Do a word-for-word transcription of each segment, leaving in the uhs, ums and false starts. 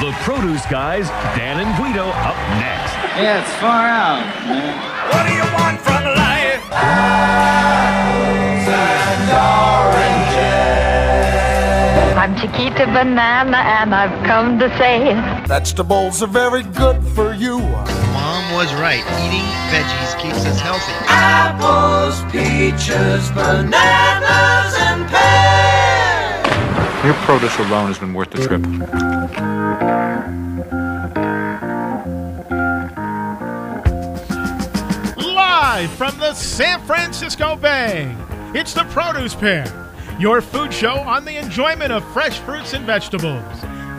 The Produce Guys, Dan and Guido, up next. Yeah, it's far out, man. What do you want from life? Apples and oranges. I'm Chiquita Banana, and I've come to say vegetables are very good for you. Mom was right. Eating veggies keeps us healthy. Apples, peaches, bananas, and pears. Your produce alone has been worth the trip. Live from the San Francisco Bay, it's the Produce Pair, your food show on the enjoyment of fresh fruits and vegetables.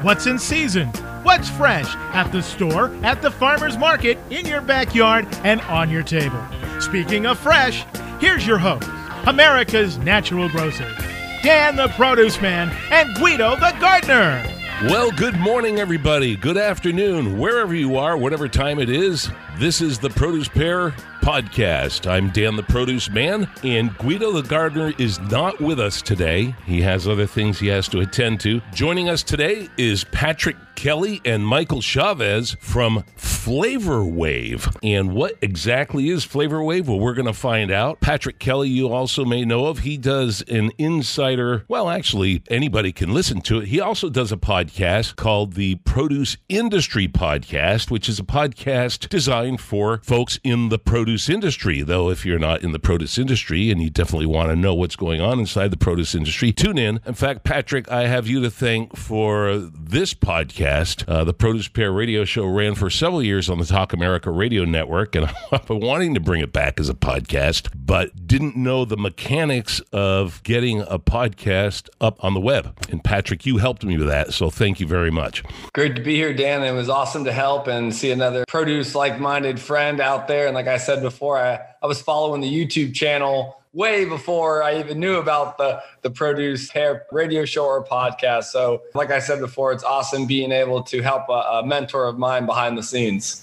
What's in season? What's fresh? At the store, at the farmer's market, in your backyard, and on your table. Speaking of fresh, here's your host, America's natural grocer, Dan the Produce Man and Guido the Gardener. Well, good morning, everybody. Good afternoon, wherever you are, whatever time it is. This is the Produce Pair podcast. I'm Dan the Produce Man, and Guido the Gardener is not with us today. He has other things he has to attend to. Joining us today is Patrick Kelly and Michael Chavez from Flavor Wave. And what exactly is Flavor Wave? Well, we're going to find out. Patrick Kelly, you also may know of. He does an insider, well, actually, anybody can listen to it. He also does a podcast called the Produce Industry Podcast, which is a podcast designed for folks in the produce industry. Though if you're not in the produce industry and you definitely want to know what's going on inside the produce industry, tune in. In fact, Patrick, I have you to thank for this podcast. Uh, the Produce Pair radio show ran for several years on the Talk America Radio Network, and I've been wanting to bring it back as a podcast, but didn't know the mechanics of getting a podcast up on the web. And Patrick, you helped me with that, so thank you very much. Great to be here, Dan. It was awesome to help and see another produce like mine friend out there. And like I said before, I, I was following the YouTube channel way before I even knew about the, the Produce Pair radio show or podcast. So like I said before, it's awesome being able to help a, a mentor of mine behind the scenes.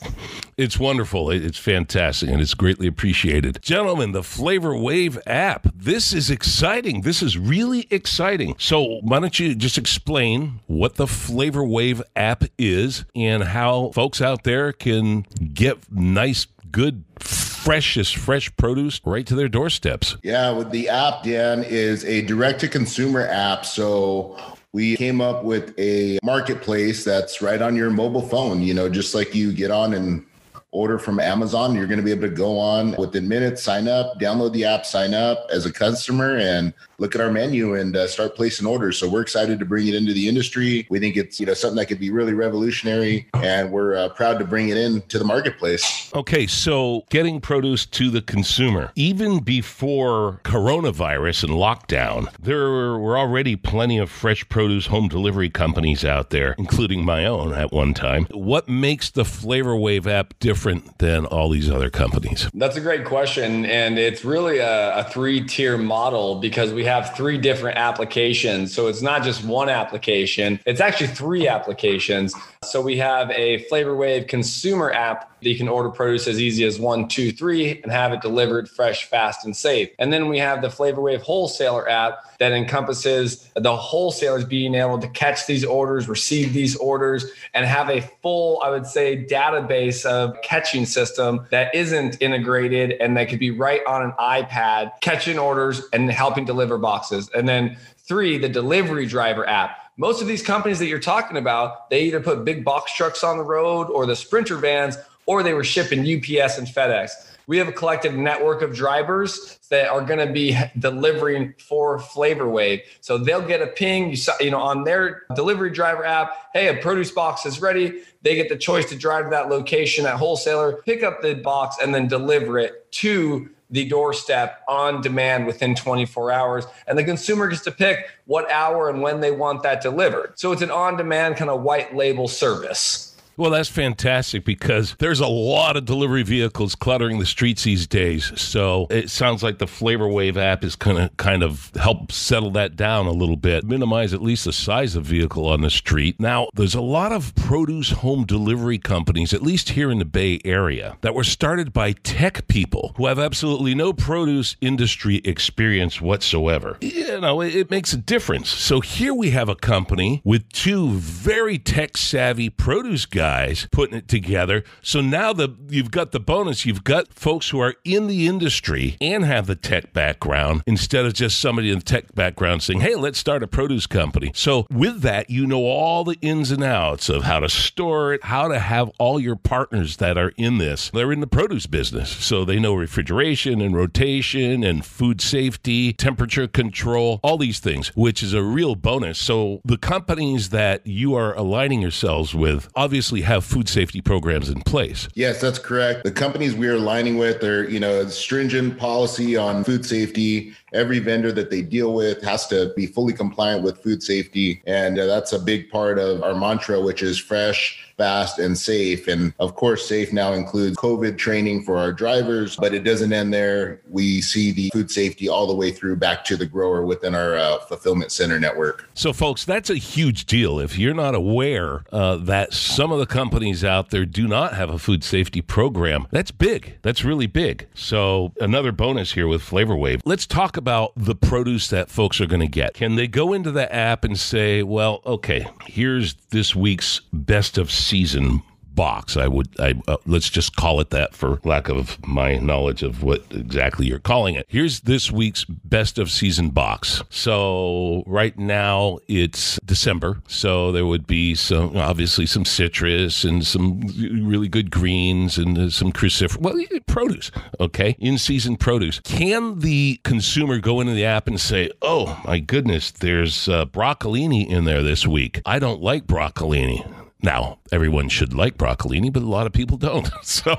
It's wonderful. It's fantastic, and it's greatly appreciated. Gentlemen, the Flavor Wave app. This is exciting. This is really exciting. So why don't you just explain what the Flavor Wave app is and how folks out there can get nice, good, freshest fresh produce right to their doorsteps. Yeah, with the app, Dan, is a direct-to-consumer app. So we came up with a marketplace that's right on your mobile phone. You know, just like you get on and order from Amazon, you're going to be able to go on within minutes, sign up, download the app, sign up as a customer, and look at our menu and uh, start placing orders. So we're excited to bring it into the industry. We think it's, you know, something that could be really revolutionary, and we're uh, proud to bring it into the marketplace. Okay, so getting produce to the consumer. Even before coronavirus and lockdown, there were already plenty of fresh produce home delivery companies out there, including my own at one time. What makes the Flavor Wave app different than all these other companies? That's a great question. And it's really a, a three-tier model because we have three different applications. So it's not just one application. It's actually three applications. So we have a Flavor Wave consumer app that you can order produce as easy as one, two, three, and have it delivered fresh, fast, and safe. And then we have the Flavor Wave wholesaler app that encompasses the wholesalers being able to catch these orders, receive these orders, and have a full, I would say, database of catching system that isn't integrated, and that could be right on an iPad, catching orders and helping deliver boxes. And then three, the delivery driver app. Most of these companies that you're talking about, they either put big box trucks on the road or the Sprinter vans, or they were shipping U P S and FedEx. We have a collective network of drivers that are going to be delivering for Flavor Wave. So they'll get a ping, you know, on their delivery driver app. Hey, a produce box is ready. They get the choice to drive to that location, that wholesaler, pick up the box, and then deliver it to the doorstep on demand within twenty-four hours. And the consumer gets to pick what hour and when they want that delivered. So it's an on-demand kind of white label service. Well, that's fantastic, because there's a lot of delivery vehicles cluttering the streets these days. So it sounds like the Flavor Wave app is going to kind of help settle that down a little bit, minimize at least the size of vehicle on the street. Now, there's a lot of produce home delivery companies, at least here in the Bay Area, that were started by tech people who have absolutely no produce industry experience whatsoever. You know, it, it makes a difference. So here we have a company with two very tech-savvy produce guys putting it together. So now the you've got the bonus. You've got folks who are in the industry and have the tech background, instead of just somebody in the tech background saying, hey, let's start a produce company. So with that, you know all the ins and outs of how to store it, how to have all your partners that are in this. They're in the produce business, so they know refrigeration and rotation and food safety, temperature control, all these things, which is a real bonus. So the companies that you are aligning yourselves with obviously have food safety programs in place. Yes, that's correct. The companies we are aligning with are, you know, stringent policy on food safety. Every vendor that they deal with has to be fully compliant with food safety. And uh, that's a big part of our mantra, which is fresh, fast, and safe. And of course, safe now includes COVID training for our drivers, but it doesn't end there. We see the food safety all the way through back to the grower within our uh, fulfillment center network. So folks, that's a huge deal. If you're not aware uh, that some of the companies out there do not have a food safety program, that's big. That's really big. So another bonus here with Flavor Wave. Let's talk about the produce that folks are going to get. Can they go into the app and say, well, okay, here's this week's best of season box. I would, I, uh, let's just call it that for lack of my knowledge of what exactly you're calling it. Here's this week's best of season box. So right now it's December. So there would be some, obviously some citrus and some really good greens and some cruciferous, well, produce. Okay. In season produce. Can the consumer go into the app and say, oh my goodness, there's uh, broccolini in there this week. I don't like broccolini. Now, everyone should like broccolini, but a lot of people don't. So,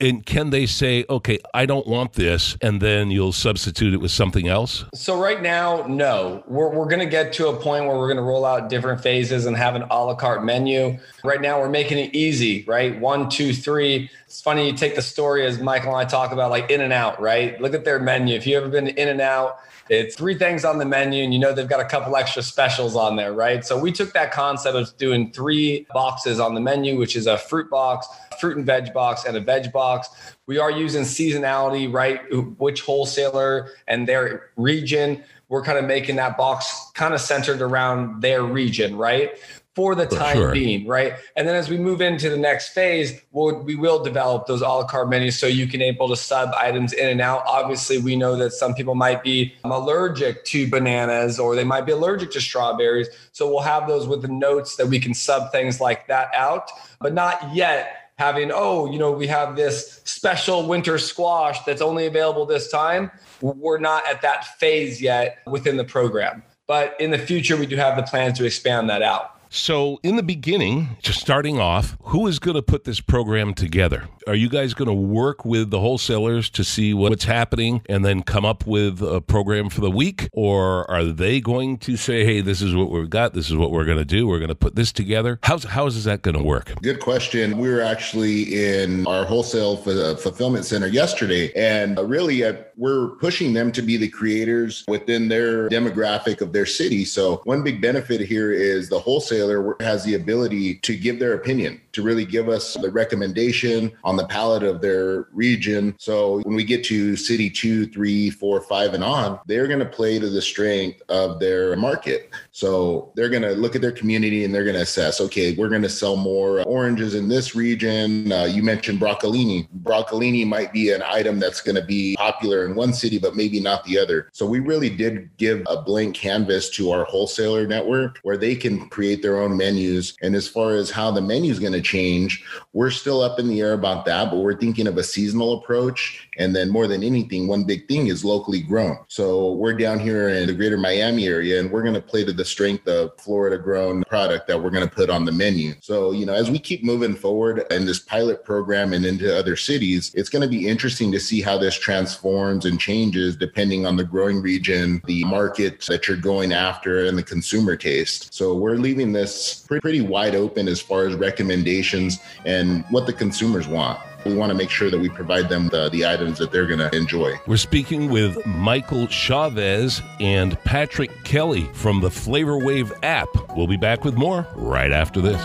and can they say, okay, I don't want this, and then you'll substitute it with something else? So right now, no. We're, we're going to get to a point where we're going to roll out different phases and have an a la carte menu. Right now, we're making it easy, right? One, two, three. It's funny, you take the story as Michael and I talk about, like In-N-Out, right? Look at their menu. If you ever been to In-N-Out, it's three things on the menu, and you know they've got a couple extra specials on there, right? So we took that concept of doing three boxes on the menu, which is a fruit box, fruit and veg box, and a veg box. We are using seasonality, right? Which wholesaler and their region. We're kind of making that box kind of centered around their region, right? For the time for sure. being, right? And then as we move into the next phase, we'll, we will develop those a la carte menus so you can able to sub items in and out. Obviously, we know that some people might be allergic to bananas, or they might be allergic to strawberries. So we'll have those with the notes that we can sub things like that out, but not yet having, oh, you know, we have this special winter squash that's only available this time. We're not at that phase yet within the program. But in the future, we do have the plans to expand that out. So in the beginning, just starting off, who is going to put this program together? Are you guys going to work with the wholesalers to see what's happening and then come up with a program for the week? Or are they going to say, hey, this is what we've got. This is what we're going to do. We're going to put this together. How's, how is that going to work? Good question. We were actually in our wholesale fulfillment center yesterday, and really we're pushing them to be the creators within their demographic of their city. So one big benefit here is the wholesale has the ability to give their opinion, to really give us the recommendation on the palette of their region. So when we get to city two, three, four, five, and on, they're going to play to the strength of their market. So they're going to look at their community and they're going to assess, okay, we're going to sell more oranges in this region. Uh, you mentioned broccolini. Broccolini might be an item that's going to be popular in one city, but maybe not the other. So we really did give a blank canvas to our wholesaler network where they can create their own menus. And as far as how the menu is going to change, we're still up in the air about that, but we're thinking of a seasonal approach. And then more than anything, one big thing is locally grown. So we're down here in the greater Miami area, and we're going to play to the strength of Florida-grown product that we're going to put on the menu. So, you know, as we keep moving forward in this pilot program and into other cities, it's going to be interesting to see how this transforms and changes depending on the growing region, the market that you're going after, and the consumer taste. So we're leaving this pretty wide open as far as recommendations and what the consumers want. We want to make sure that we provide them the, the items that they're going to enjoy. We're speaking with Michael Chavez and Patrick Kelly from the Flavor Wave app. We'll be back with more right after this.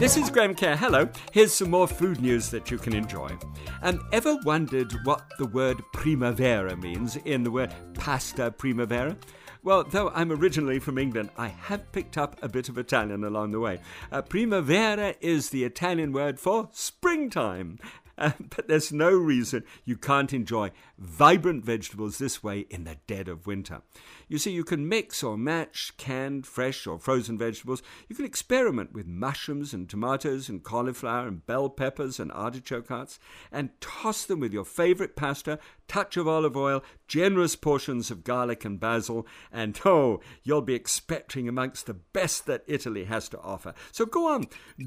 This is Graham Kerr. Hello. Here's some more food news that you can enjoy. Um, ever wondered what the word primavera means in the word pasta primavera? Well, though I'm originally from England, I have picked up a bit of Italian along the way. Uh, primavera is the Italian word for springtime. Uh, but there's no reason you can't enjoy vibrant vegetables this way in the dead of winter. You see, you can mix or match canned, fresh or frozen vegetables. You can experiment with mushrooms and tomatoes and cauliflower and bell peppers and artichoke hearts, and toss them with your favorite pasta, touch of olive oil, generous portions of garlic and basil, and oh, you'll be expecting amongst the best that Italy has to offer. So go on,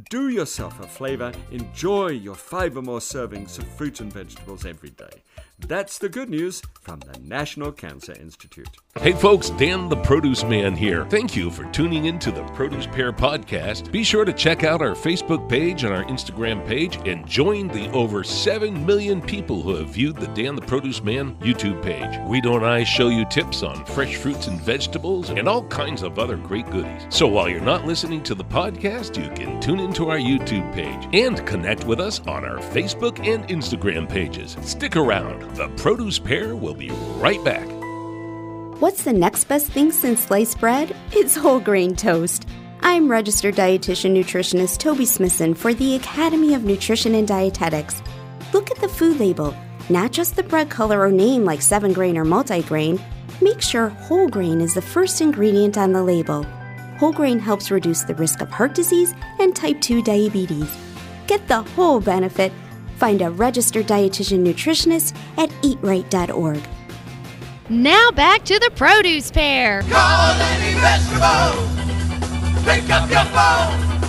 do yourself a flavor, enjoy your five or more servings of fruit and vegetables every day. That's the good news from the National Cancer Institute. Hey folks, Dan the Produce Man here. Thank you for tuning in to the Produce Pair podcast. Be sure to check out our Facebook page and our Instagram page and join the over seven million people who have viewed the Dan the Produce Man YouTube page. Guido and I show you tips on fresh fruits and vegetables and all kinds of other great goodies. So while you're not listening to the podcast, you can tune into our YouTube page and connect with us on our Facebook and Instagram pages. Stick around. The Produce Pair will be right back. What's the next best thing since sliced bread? It's whole grain toast. I'm registered dietitian nutritionist Toby Smithson for the Academy of Nutrition and Dietetics. Look at the food label, not just the bread color or name like seven grain or multigrain. Make sure whole grain is the first ingredient on the label. Whole grain helps reduce the risk of heart disease and type two diabetes. Get the whole benefit. Find a registered dietitian nutritionist at eat right dot org. Now back to the Produce Pair. Call any vegetable. Pick up your phone.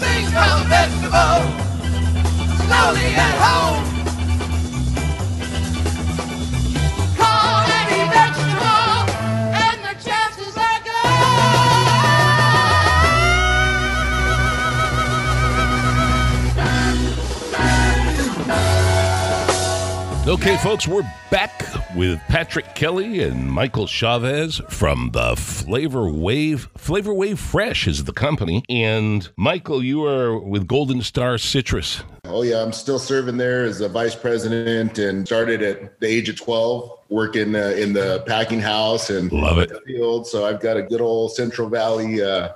Things called vegetable. Slowly at home. Call any vegetable, and the chances are good. Okay, folks, we're back with Patrick Kelly and Michael Chavez from the Flavor Wave. Flavor Wave Fresh is the company. And Michael, you are with Golden Star Citrus. Oh, yeah. I'm still serving there as a vice president and started at the age of twelve, working uh, in the packing house and Love it. The field. So I've got a good old Central Valley uh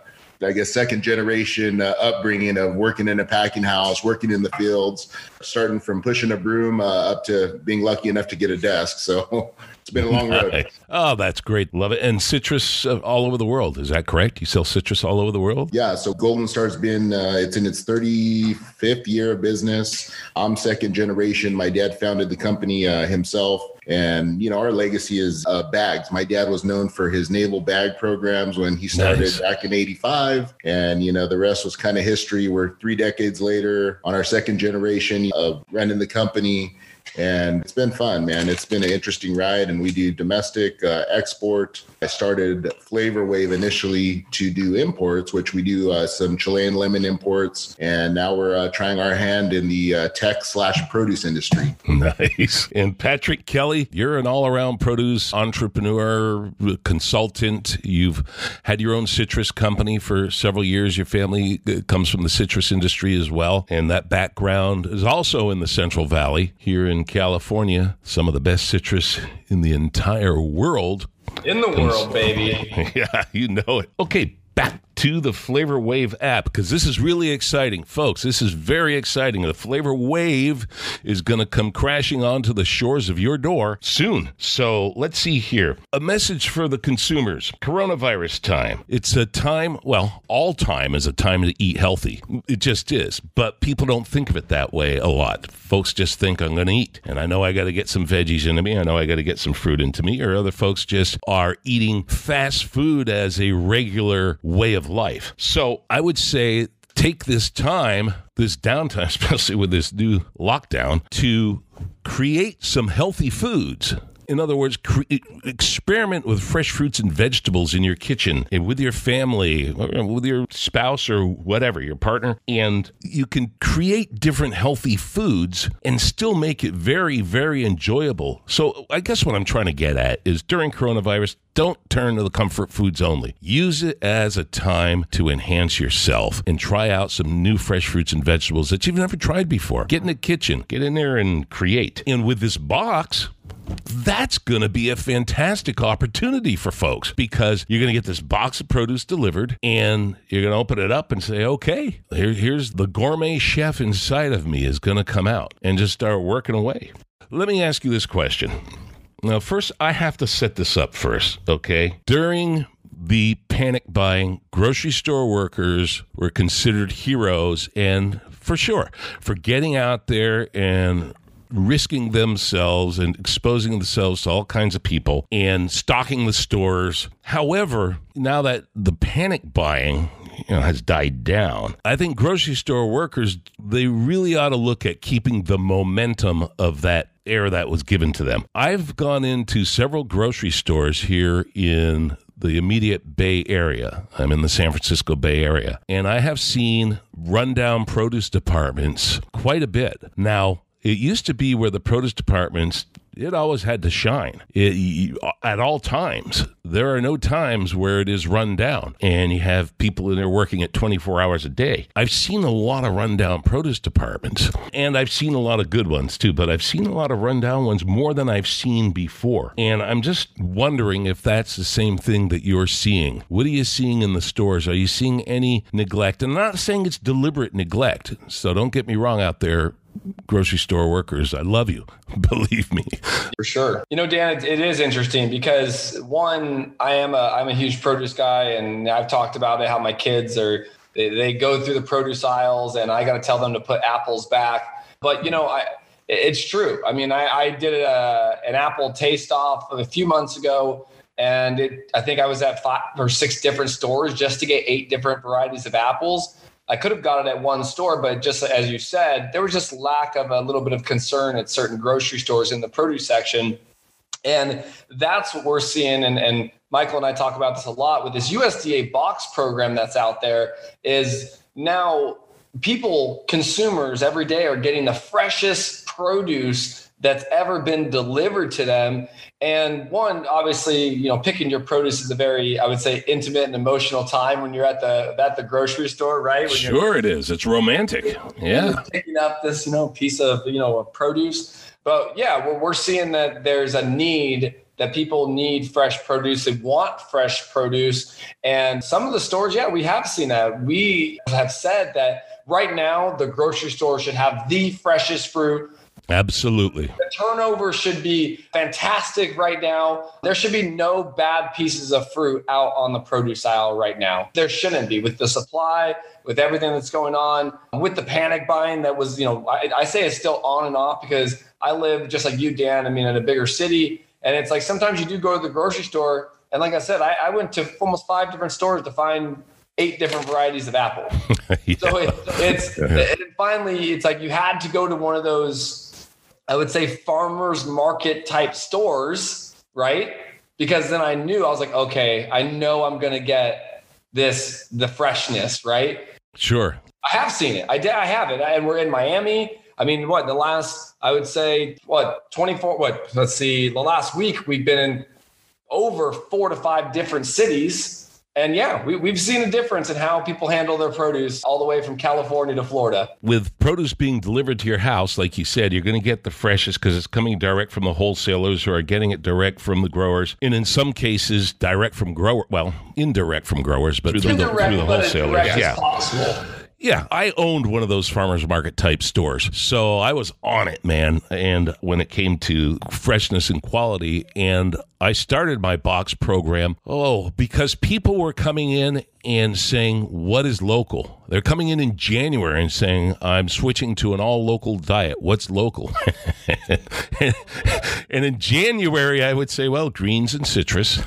I guess, second generation uh, upbringing of working in a packing house, working in the fields, starting from pushing a broom uh, up to being lucky enough to get a desk. So it's been a long road. Oh, that's great. Love it. And citrus uh, all over the world. Is that correct? You sell citrus all over the world? Yeah. So Golden Star's been, uh, it's in its thirty-fifth year of business. I'm second generation. My dad founded the company uh, himself. And, you know, our legacy is uh, bags. My dad was known for his naval bag programs when he started nice. back in eighty-five. And, you know, the rest was kind of history. We're three decades later on our second generation of running the company. And it's been fun, man. It's been an interesting ride. And we do domestic uh, export. I started Flavor Wave initially to do imports, which we do uh, some Chilean lemon imports. And now we're uh, trying our hand in the uh, tech slash produce industry. Nice. And Patrick Kelly, you're an all-around produce entrepreneur, consultant. You've had your own citrus company for several years. Your family comes from the citrus industry as well. And that background is also in the Central Valley here in California, some of the best citrus in the entire world. In the world, baby. Yeah, you know it. Okay, back to the Flavor Wave app, because this is really exciting, folks. This is very exciting. The Flavor Wave is going to come crashing onto the shores of your door soon. So let's see here. A message for the consumers. Coronavirus time. It's a time, well, all time is a time to eat healthy. It just is. But people don't think of it that way a lot. Folks just think, I'm going to eat. And I know I got to get some veggies into me. I know I got to get some fruit into me. Or other folks just are eating fast food as a regular way of life. So I would say take this time, this downtime, especially with this new lockdown, to create some healthy foods. In other words, cre- experiment with fresh fruits and vegetables in your kitchen and with your family, with your spouse or whatever, your partner. And you can create different healthy foods and still make it very, very enjoyable. So I guess what I'm trying to get at is during coronavirus, don't turn to the comfort foods only. Use it as a time to enhance yourself and try out some new fresh fruits and vegetables that you've never tried before. Get in the kitchen, get in there and create. And with this box, that's going to be a fantastic opportunity for folks, because you're going to get this box of produce delivered and you're going to open it up and say, okay, here, here's the gourmet chef inside of me is going to come out and just start working away. Let me ask you this question. Now, first, I have to set this up first, okay? During the panic buying, grocery store workers were considered heroes, and for sure, for getting out there and risking themselves and exposing themselves to all kinds of people and stocking the stores. However, now that the panic buying, you know, has died down, I think grocery store workers, they really ought to look at keeping the momentum of that air that was given to them. I've gone into several grocery stores here in the immediate Bay Area. I'm in the San Francisco Bay Area, and I have seen rundown produce departments quite a bit. Now, it used to be where the produce departments, it always had to shine it, you, at all times. There are no times where it is run down, and you have people in there working at twenty-four hours a day. I've seen a lot of rundown produce departments, and I've seen a lot of good ones too, but I've seen a lot of rundown ones more than I've seen before. And I'm just wondering if that's the same thing that you're seeing. What are you seeing in the stores? Are you seeing any neglect? And I'm not saying it's deliberate neglect, so don't get me wrong out there, grocery store workers. I love you. Believe me. For sure. You know, Dan, it, it is interesting because one, I am a, I'm a huge produce guy, and I've talked about it, how my kids are, they, they go through the produce aisles and I got to tell them to put apples back. But you know, I, it's true. I mean, I, I did a, an apple taste off a few months ago, and it, I think I was at five or six different stores just to get eight different varieties of apples. I could have got it at one store, but just as you said, there was just lack of a little bit of concern at certain grocery stores in the produce section. And that's what we're seeing. And, and Michael and I talk about this a lot with this U S D A box program that's out there, is now people, consumers every day are getting the freshest produce that's ever been delivered to them. And one, obviously, you know, picking your produce is a very, I would say, intimate and emotional time when you're at the at the grocery store, right? When sure it is. It's romantic. You know, yeah. Picking up this, you know, piece of, you know, of produce. But yeah, well, we're seeing that there's a need, that people need fresh produce. They want fresh produce. And some of the stores, yeah, we have seen that. We have said that right now the grocery store should have the freshest fruit. Absolutely. The turnover should be fantastic right now. There should be no bad pieces of fruit out on the produce aisle right now. There shouldn't be, with the supply, with everything that's going on, with the panic buying that was, you know, I, I say it's still on and off because I live just like you, Dan, I mean, in a bigger city. And it's like sometimes you do go to the grocery store. And like I said, I, I went to almost five different stores to find eight different varieties of apple. Yeah. So it, it's and finally, it's like you had to go to one of those, I would say, farmers market type stores, right? Because then I knew, I was like, okay, I know I'm going to get this, the freshness, right? Sure. I have seen it. I did. I have it. And we're in Miami. I mean, what the last, I would say what, twenty-four, what, let's see, the last week we've been in over four to five different cities. And yeah, we, we've seen a difference in how people handle their produce all the way from California to Florida. With produce being delivered to your house, like you said, you're going to get the freshest because it's coming direct from the wholesalers who are getting it direct from the growers. And in some cases, direct from grower, well, indirect from growers, but through the, through the wholesalers. Yeah. Possible. Yeah, I owned one of those farmers market type stores, so I was on it, man. And when it came to freshness and quality, and I started my box program, oh, because people were coming in and saying, what is local? They're coming in in January and saying, I'm switching to an all-local diet. What's local? And in January, I would say, well, greens and citrus,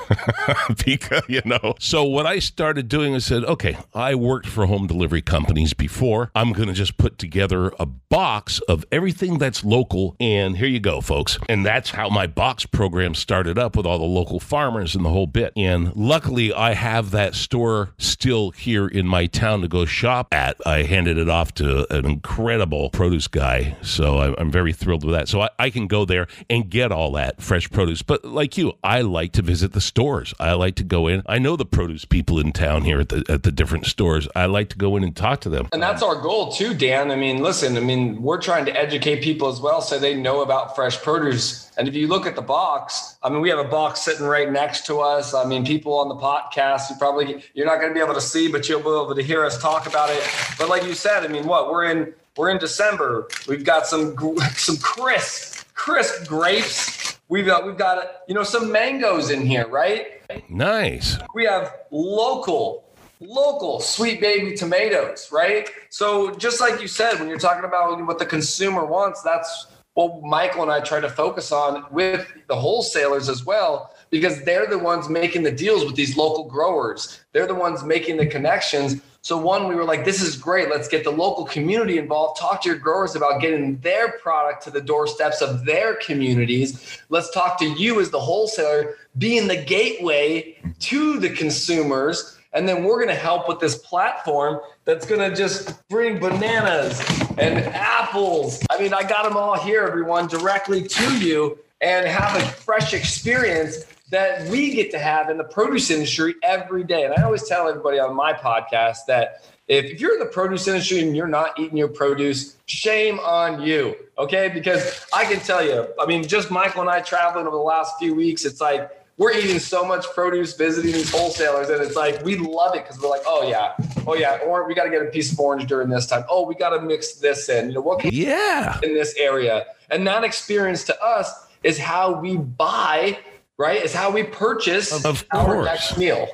because, you know. So what I started doing, I said, okay, I worked for home delivery companies before. I'm going to just put together a box of everything that's local, and here you go, folks. And that's how my box program started up with all the local farmers and the whole bit. And luckily, I have that store still here in my town to go shop at. I handed it off to an incredible produce guy, so I'm very thrilled with that. So I, I can go there and get all that fresh produce. But like you, I like to visit the stores. I like to go in. I know the produce people in town here at the at the different stores. I like to go in and talk to them. And that's our goal too, Dan. I mean, listen, I mean, we're trying to educate people as well so they know about fresh produce. And if you look at the box, I mean, we have a box sitting right next to us. I mean, people on the podcast, you probably, you're not going to be able to see, but you'll be able to hear us talk about it. But like you said, I mean, what we're in, we're in December. We've got some, some crisp, crisp grapes. We've got, we've got, you know, some mangoes in here, right? Nice. We have local, local sweet baby tomatoes, right? So just like you said, when you're talking about what the consumer wants, that's, well, Michael and I try to focus on with the wholesalers as well, because they're the ones making the deals with these local growers. They're the ones making the connections. So one, we were like, this is great. Let's get the local community involved. Talk to your growers about getting their product to the doorsteps of their communities. Let's talk to you as the wholesaler, being the gateway to the consumers. And then we're going to help with this platform that's going to just bring bananas and apples. I mean, I got them all here, everyone, directly to you, and have a fresh experience that we get to have in the produce industry every day. And I always tell everybody on my podcast that if you're in the produce industry and you're not eating your produce, shame on you, okay? Because I can tell you, I mean, just Michael and I traveling over the last few weeks, it's like, we're eating so much produce, visiting these wholesalers, and it's like, we love it because we're like, oh, yeah, oh, yeah, or we got to get a piece of orange during this time. Oh, we got to mix this in. You know, what can yeah. in this area? And that experience to us is how we buy, right? Is how we purchase of, of our course. Next meal.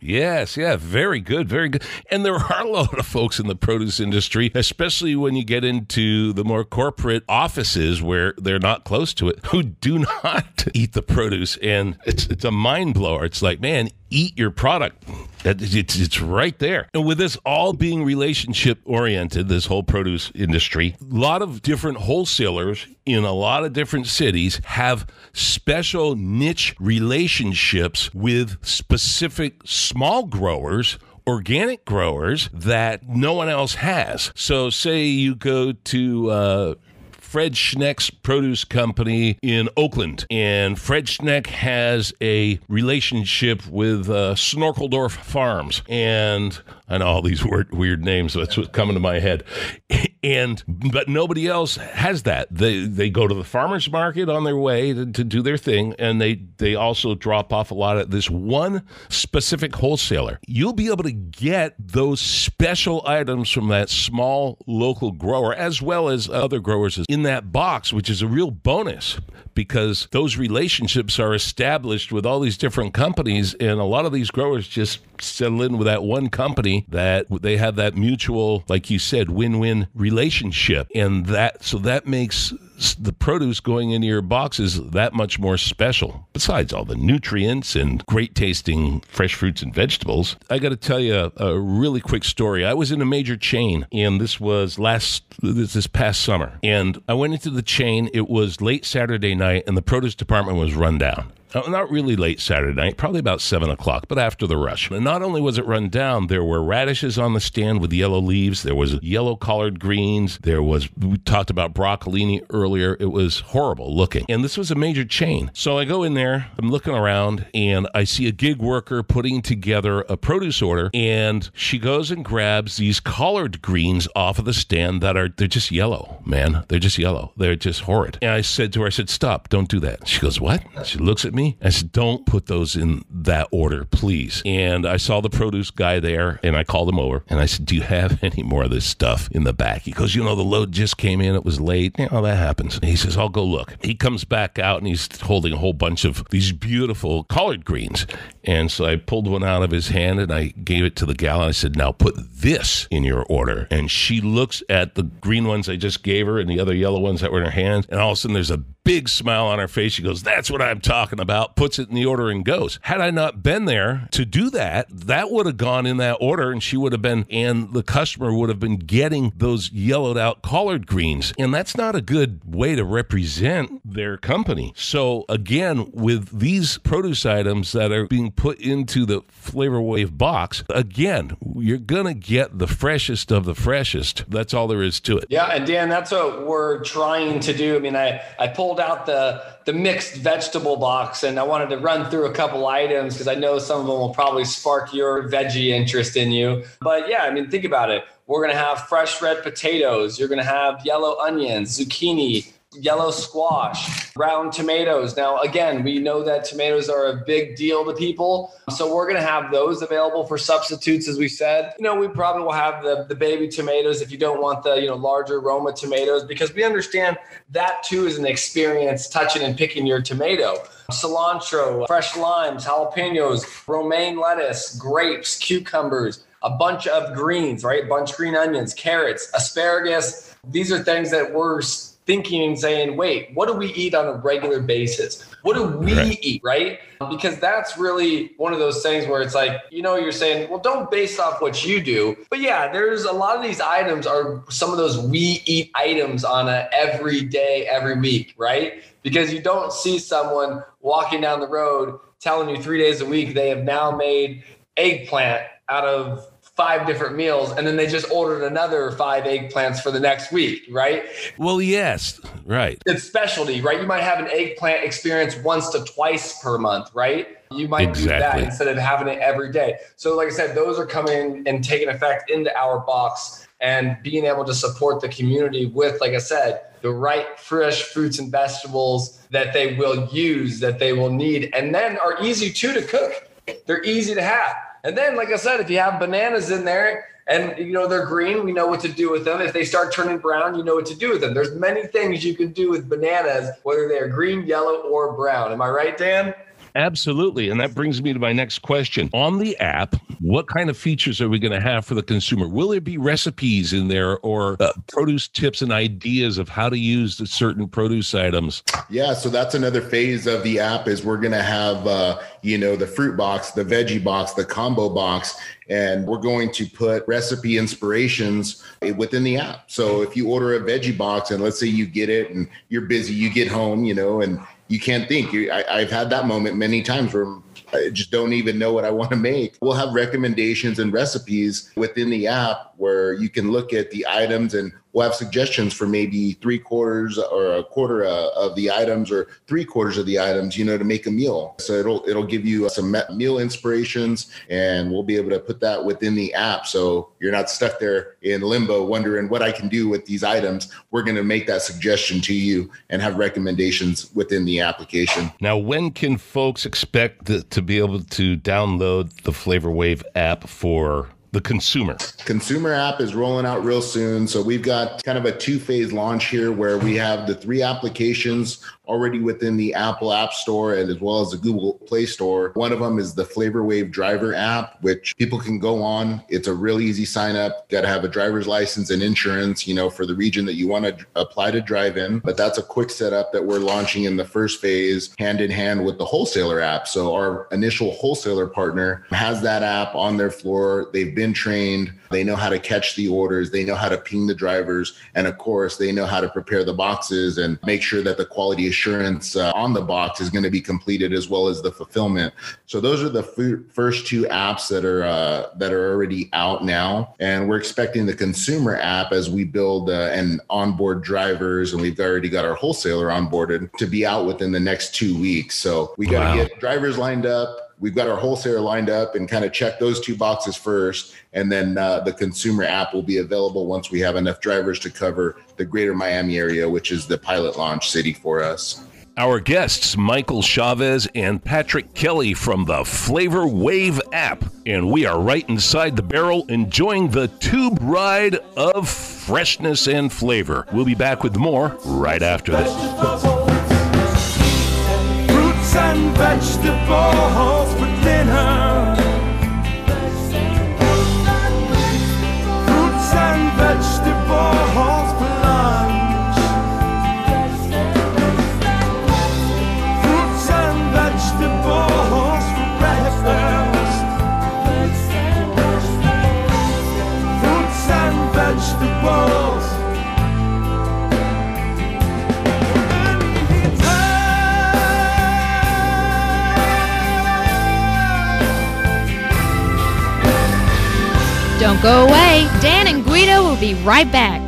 Yes, yeah, very good, very good. And there are a lot of folks in the produce industry, especially when you get into the more corporate offices where they're not close to it, who do not eat the produce. And it's it's a mind blower. It's like, man, eat your product. It's, it's right there. And with this all being relationship oriented, this whole produce industry, a lot of different wholesalers in a lot of different cities have special niche relationships with specific small growers, organic growers that no one else has. So say you go to uh, Fred Schneck's produce company in Oakland, and Fred Schneck has a relationship with uh, Snorkeldorf Farms, and I know all these weird, weird names, so that's what's coming to my head. And but nobody else has that. They they go to the farmers market on their way to, to do their thing, and they they also drop off a lot at this one specific wholesaler. You'll be able to get those special items from that small local grower, as well as other growers in that box, which is a real bonus because those relationships are established with all these different companies, and a lot of these growers just settle in with that one company that they have that mutual, like you said, win-win relationship. And that, so that makes the produce going into your boxes that much more special. Besides all the nutrients and great tasting fresh fruits and vegetables, I got to tell you a, a really quick story. I was in a major chain, and this was last, this, this past summer. And I went into the chain. It was late Saturday night, and the produce department was run down. not really late Saturday night, probably about seven o'clock, but after the rush. And not only was it run down, there were radishes on the stand with yellow leaves. There was yellow collard greens. There was, we talked about broccolini earlier. It was horrible looking. And this was a major chain. So I go in there, I'm looking around, and I see a gig worker putting together a produce order. And she goes and grabs these collard greens off of the stand that are, they're just yellow, man. They're just yellow. They're just horrid. And I said to her, I said, stop, don't do that. She goes, what? She looks at me. I said, don't put those in that order, please. And I saw the produce guy there, and I called him over, and I said, do you have any more of this stuff in the back? He goes, you know, the load just came in. It was late. You know, that happens. And he says, I'll go look. He comes back out, and he's holding a whole bunch of these beautiful collard greens. And so I pulled one out of his hand, and I gave it to the gal, and I said, now put this in your order. And she looks at the green ones I just gave her and the other yellow ones that were in her hands, and all of a sudden there's a big smile on her face. She goes, that's what I'm talking about, puts it in the order and goes. Had I not been there to do that, that would have gone in that order, and she would have been, and the customer would have been getting those yellowed out collard greens. And that's not a good way to represent their company. So again, with these produce items that are being put into the Flavor Wave box, again, you're going to get the freshest of the freshest. That's all there is to it. Yeah, and Dan, that's what we're trying to do. I mean, I, I pulled out the the mixed vegetable box, and I wanted to run through a couple items because I know some of them will probably spark your veggie interest in you. But yeah, I mean, think about it. We're going to have fresh red potatoes. You're going to have yellow onions, zucchini, yellow squash, round tomatoes. Now, again, we know that tomatoes are a big deal to people. So we're going to have those available for substitutes, as we said. You know, we probably will have the, the baby tomatoes if you don't want the, you know, larger Roma tomatoes, because we understand that too is an experience touching and picking your tomato. Cilantro, fresh limes, jalapenos, romaine lettuce, grapes, cucumbers, a bunch of greens, right? Bunch green onions, carrots, asparagus. These are things that we're thinking and saying, wait, what do we eat on a regular basis? What do we right. eat, right? Because that's really one of those things where it's like, you know, you're saying, well, don't base off what you do. But yeah, there's a lot of these items are some of those we eat items on a every day, every week, right? Because you don't see someone walking down the road telling you three days a week they have now made eggplant out of five different meals, and then they just ordered another five eggplants for the next week, right? Well, yes, right. It's specialty, right? You might have an eggplant experience once to twice per month, right? You might exactly. do that instead of having it every day. So like I said, those are coming and taking effect into our box and being able to support the community with, like I said, the right fresh fruits and vegetables that they will use, that they will need, and then are easy too to cook. They're easy to have. And then, like I said, if you have bananas in there and, you know, they're green, we know what to do with them. If they start turning brown, you know what to do with them. There's many things you can do with bananas, whether they're green, yellow, or brown. Am I right, Dan? Absolutely. And that brings me to my next question. On the app, what kind of features are we going to have for the consumer? Will there be recipes in there or uh, produce tips and ideas of how to use the certain produce items? Yeah, so that's another phase of the app is we're going to have, uh, you know, the fruit box, the veggie box, the combo box, and we're going to put recipe inspirations within the app. So if you order a veggie box and let's say you get it and you're busy, you get home, you know, and you can't think. You, I, I've had that moment many times where I just don't even know what I want to make. We'll have recommendations and recipes within the app where you can look at the items, and we'll have suggestions for maybe three quarters or a quarter of the items or three quarters of the items, you know, to make a meal. So it'll it'll give you some meal inspirations, and we'll be able to put that within the app. So you're not stuck there in limbo wondering what I can do with these items. We're going to make that suggestion to you and have recommendations within the application. Now, when can folks expect to be able to download the Flavor Wave app for the consumer? Consumer app is rolling out real soon. So we've got kind of a two-phase launch here where we have the three applications already within the Apple App Store and as well as the Google Play Store. One of them is the Flavor Wave Driver app, which people can go on. It's a real easy sign up. Got to have a driver's license and insurance, you know, for the region that you want to apply to drive in. But that's a quick setup that we're launching in the first phase hand in hand with the wholesaler app. So our initial wholesaler partner has that app on their floor. They've been been trained. They know how to catch the orders. They know how to ping the drivers. And of course, they know how to prepare the boxes and make sure that the quality assurance uh, on the box is going to be completed, as well as the fulfillment. So those are the f- first two apps that are uh, that are already out now. And we're expecting the consumer app, as we build uh, and onboard drivers, and we've already got our wholesaler onboarded, to be out within the next two weeks. So we got to wow. get drivers lined up. We've got our wholesaler lined up and kind of check those two boxes first. And then uh, the consumer app will be available once we have enough drivers to cover the greater Miami area, which is the pilot launch city for us. Our guests, Michael Chavez and Patrick Kelly from the Flavor Wave app. And we are right inside the barrel, enjoying the tube ride of freshness and flavor. We'll be back with more right after this. And vegetables for dinner. Fruits and vegetables for lunch. Fruits and vegetables for breakfast. Fruits and vegetables. Don't go away. Dan and Guido will be right back.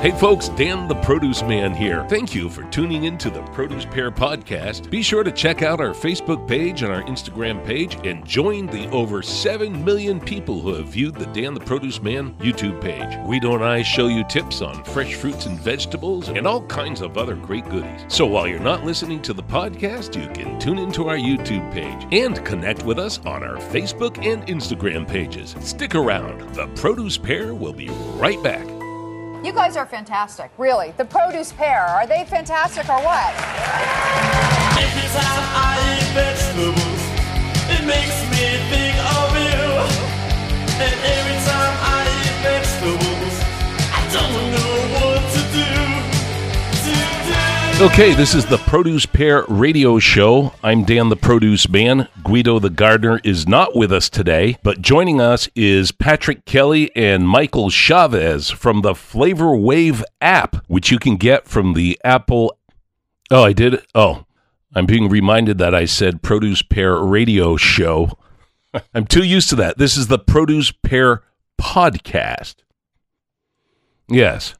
Hey folks, Dan the Produce Man here. Thank you for tuning in to the Produce Pair podcast. Be sure to check out our Facebook page and our Instagram page, and join the over seven million people who have viewed the Dan the Produce Man YouTube page. Guido and I show you tips on fresh fruits and vegetables and all kinds of other great goodies. So while you're not listening to the podcast, you can tune into our YouTube page and connect with us on our Facebook and Instagram pages. Stick around. The Produce Pair will be right back. You guys are fantastic, really. The Produce Pair, are they fantastic or what? If it's how I eat vegetables, it makes me think of you. And every time I eat vegetables, I don't know what to do, to do. Okay, this is the Produce Pair radio show. I'm Dan the Produce Man. Guido the Gardener is not with us today, but joining us is Patrick Kelly and Michael Chavez from the Flavor Wave app, which you can get from the Apple. Oh, I did. Oh, I'm being reminded that I said Produce Pair radio show. I'm too used to that. This is the Produce Pair podcast. Yes.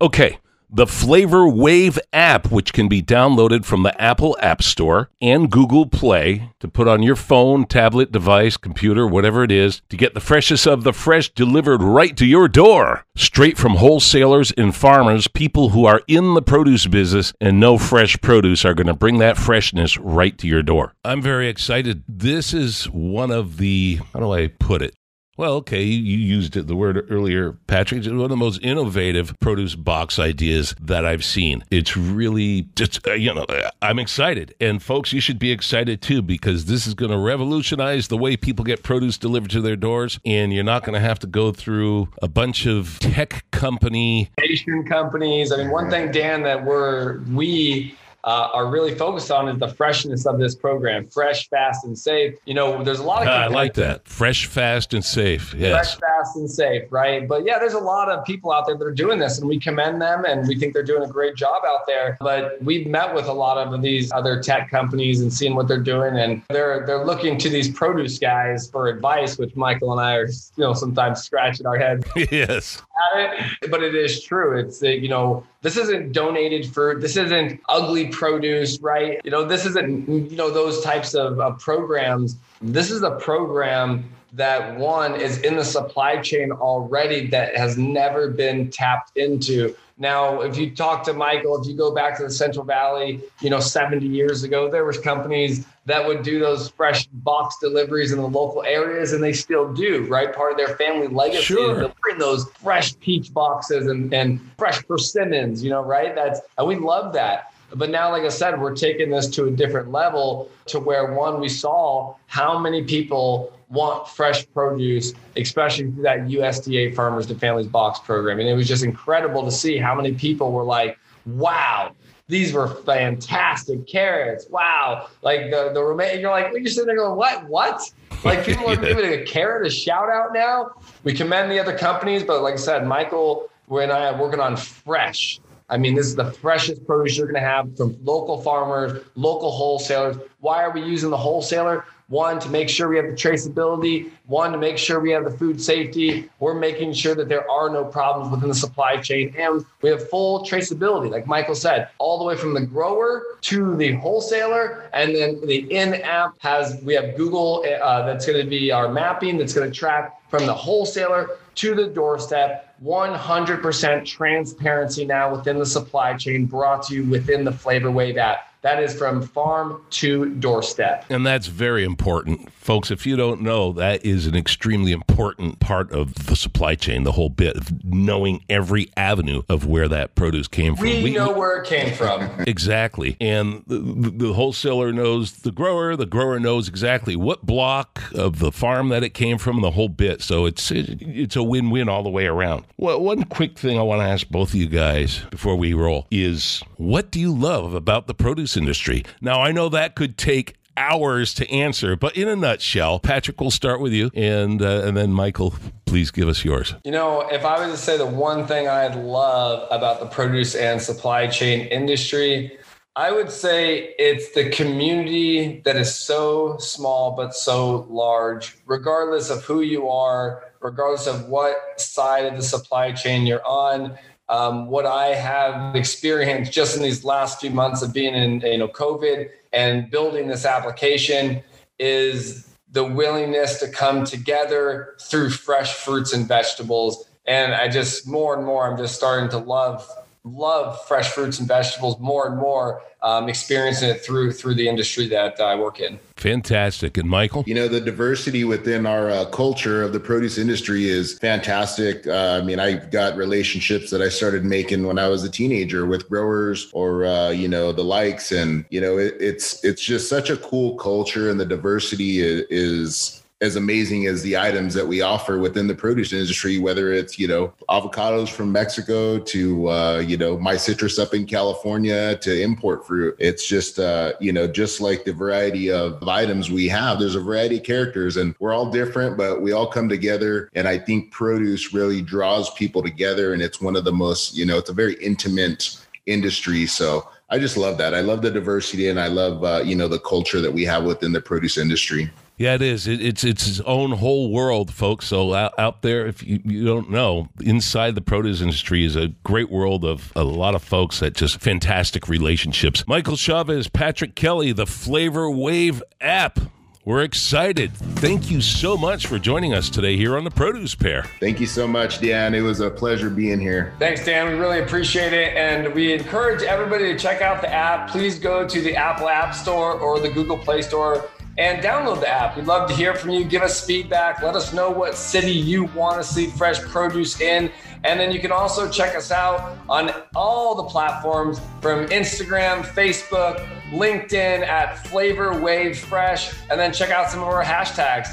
Okay. The Flavor Wave app, which can be downloaded from the Apple App Store and Google Play to put on your phone, tablet, device, computer, whatever it is, to get the freshest of the fresh delivered right to your door, straight from wholesalers and farmers, people who are in the produce business and know fresh produce are going to bring that freshness right to your door. I'm very excited. This is one of the, how do I put it? Well, okay, you used it, the word earlier, Patrick. It's one of the most innovative produce box ideas that I've seen. It's really, just, you know, I'm excited. And folks, you should be excited too, because this is going to revolutionize the way people get produce delivered to their doors. And you're not going to have to go through a bunch of tech company. Asian companies. I mean, one thing, Dan, that we're, we... Uh, are really focused on is the freshness of this program. Fresh, fast, and safe. You know, there's a lot of... Uh, I like that. Fresh, fast, and safe. Yes. Fresh, fast, and safe, right? But yeah, there's a lot of people out there that are doing this, and we commend them, and we think they're doing a great job out there. But we've met with a lot of these other tech companies and seen what they're doing, and they're they're looking to these produce guys for advice, which Michael and I are, you know, sometimes scratching our heads. Yes. It, but it is true. It's, you know, this isn't donated fruit. This isn't ugly produce, right? You know, this isn't, you know, those types of, of programs. This is a program that, one, is in the supply chain already that has never been tapped into. Now, if you talk to Michael, if you go back to the Central Valley, you know, seventy years ago, there was companies that would do those fresh box deliveries in the local areas, and they still do, right? Part of their family legacy. Sure. They'll bring those fresh peach boxes and, and fresh persimmons, you know, right? That's, and we love that. But now, like I said, we're taking this to a different level to where, one, we saw how many people want fresh produce, especially through that U S D A Farmers to Families box program. And it was just incredible to see how many people were like, wow, these were fantastic carrots. Wow. Like the, the romaine, you're like, we're just sitting there going, what, what? Like, people are giving a carrot a shout out now. We commend the other companies, but like I said, Michael and I are working on fresh. I mean, this is the freshest produce you're going to have from local farmers, local wholesalers. Why are we using the wholesaler? One, to make sure we have the traceability. One, to make sure we have the food safety. We're making sure that there are no problems within the supply chain. And we have full traceability, like Michael said, all the way from the grower to the wholesaler. And then the in-app has, we have Google uh, that's going to be our mapping that's going to track from the wholesaler to the doorstep. one hundred percent transparency now within the supply chain, brought to you within the Flavor Wave app. That is from farm to doorstep. And that's very important. Folks, if you don't know, that is an extremely important part of the supply chain, the whole bit, of knowing every avenue of where that produce came from. We, we know where it came from. Exactly. And the, the wholesaler knows the grower. The grower knows exactly what block of the farm that it came from, the whole bit. So it's, it, it's a win-win all the way around. Well, one quick thing I want to ask both of you guys before we roll is, what do you love about the produce industry? Now, I know that could take hours to answer, but in a nutshell, Patrick, we'll start with you, and uh, and then Michael, please give us yours. You know, if I was to say the one thing I love about the produce and supply chain industry, I would say it's the community that is so small but so large, regardless of who you are, regardless of what side of the supply chain you're on. Um, what I have experienced just in these last few months of being in, you know, COVID and building this application is the willingness to come together through fresh fruits and vegetables. And I just, more and more, I'm just starting to love, love fresh fruits and vegetables more and more, um, experiencing it through, through the industry that I work in. Fantastic. And Michael? You know, the diversity within our uh, culture of the produce industry is fantastic. Uh, I mean, I've got relationships that I started making when I was a teenager with growers or, uh, you know, the likes. And, you know, it, it's, it's just such a cool culture, and the diversity is, is as amazing as the items that we offer within the produce industry, whether it's, you know, avocados from Mexico to, uh, you know, my citrus up in California to import fruit. It's just, uh, you know, just like the variety of items we have, there's a variety of characters, and we're all different, but we all come together. And I think produce really draws people together. And it's one of the most, you know, it's a very intimate industry. So I just love that. I love the diversity, and I love, uh, you know, the culture that we have within the produce industry. Yeah, it is. It, it's it's its own whole world, folks. So out, out there, if you, you don't know, inside the produce industry is a great world of a lot of folks that just fantastic relationships. Michael Chavez, Patrick Kelly, the Flavor Wave app. We're excited. Thank you so much for joining us today here on the Produce Pair. Thank you so much, Dan. It was a pleasure being here. Thanks, Dan. We really appreciate it. And we encourage everybody to check out the app. Please go to the Apple App Store or the Google Play Store and download the app. We'd love to hear from you. Give us feedback. Let us know what city you want to see fresh produce in. And then you can also check us out on all the platforms, from Instagram, Facebook, LinkedIn, at Flavor Wave Fresh. And then check out some of our hashtags,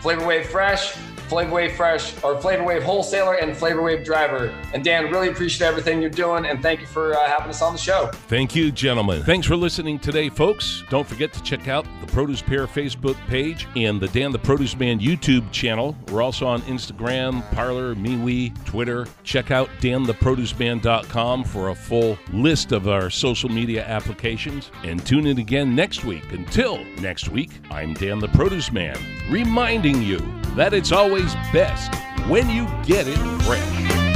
Flavor Wave Fresh, Flavor Wave Fresh, or Flavor Wave Wholesaler, and Flavor Wave Driver. And Dan, really appreciate everything you're doing, and thank you for uh, having us on the show. Thank you, gentlemen. Thanks for listening today, folks. Don't forget to check out the Produce Pair Facebook page and the Dan the Produce Man YouTube channel. We're also on Instagram, Parler, MeWe, Twitter. Check out dan the produce man dot com for a full list of our social media applications. And tune in again next week. Until next week, I'm Dan the Produce Man, reminding you that it's always best when you get it fresh.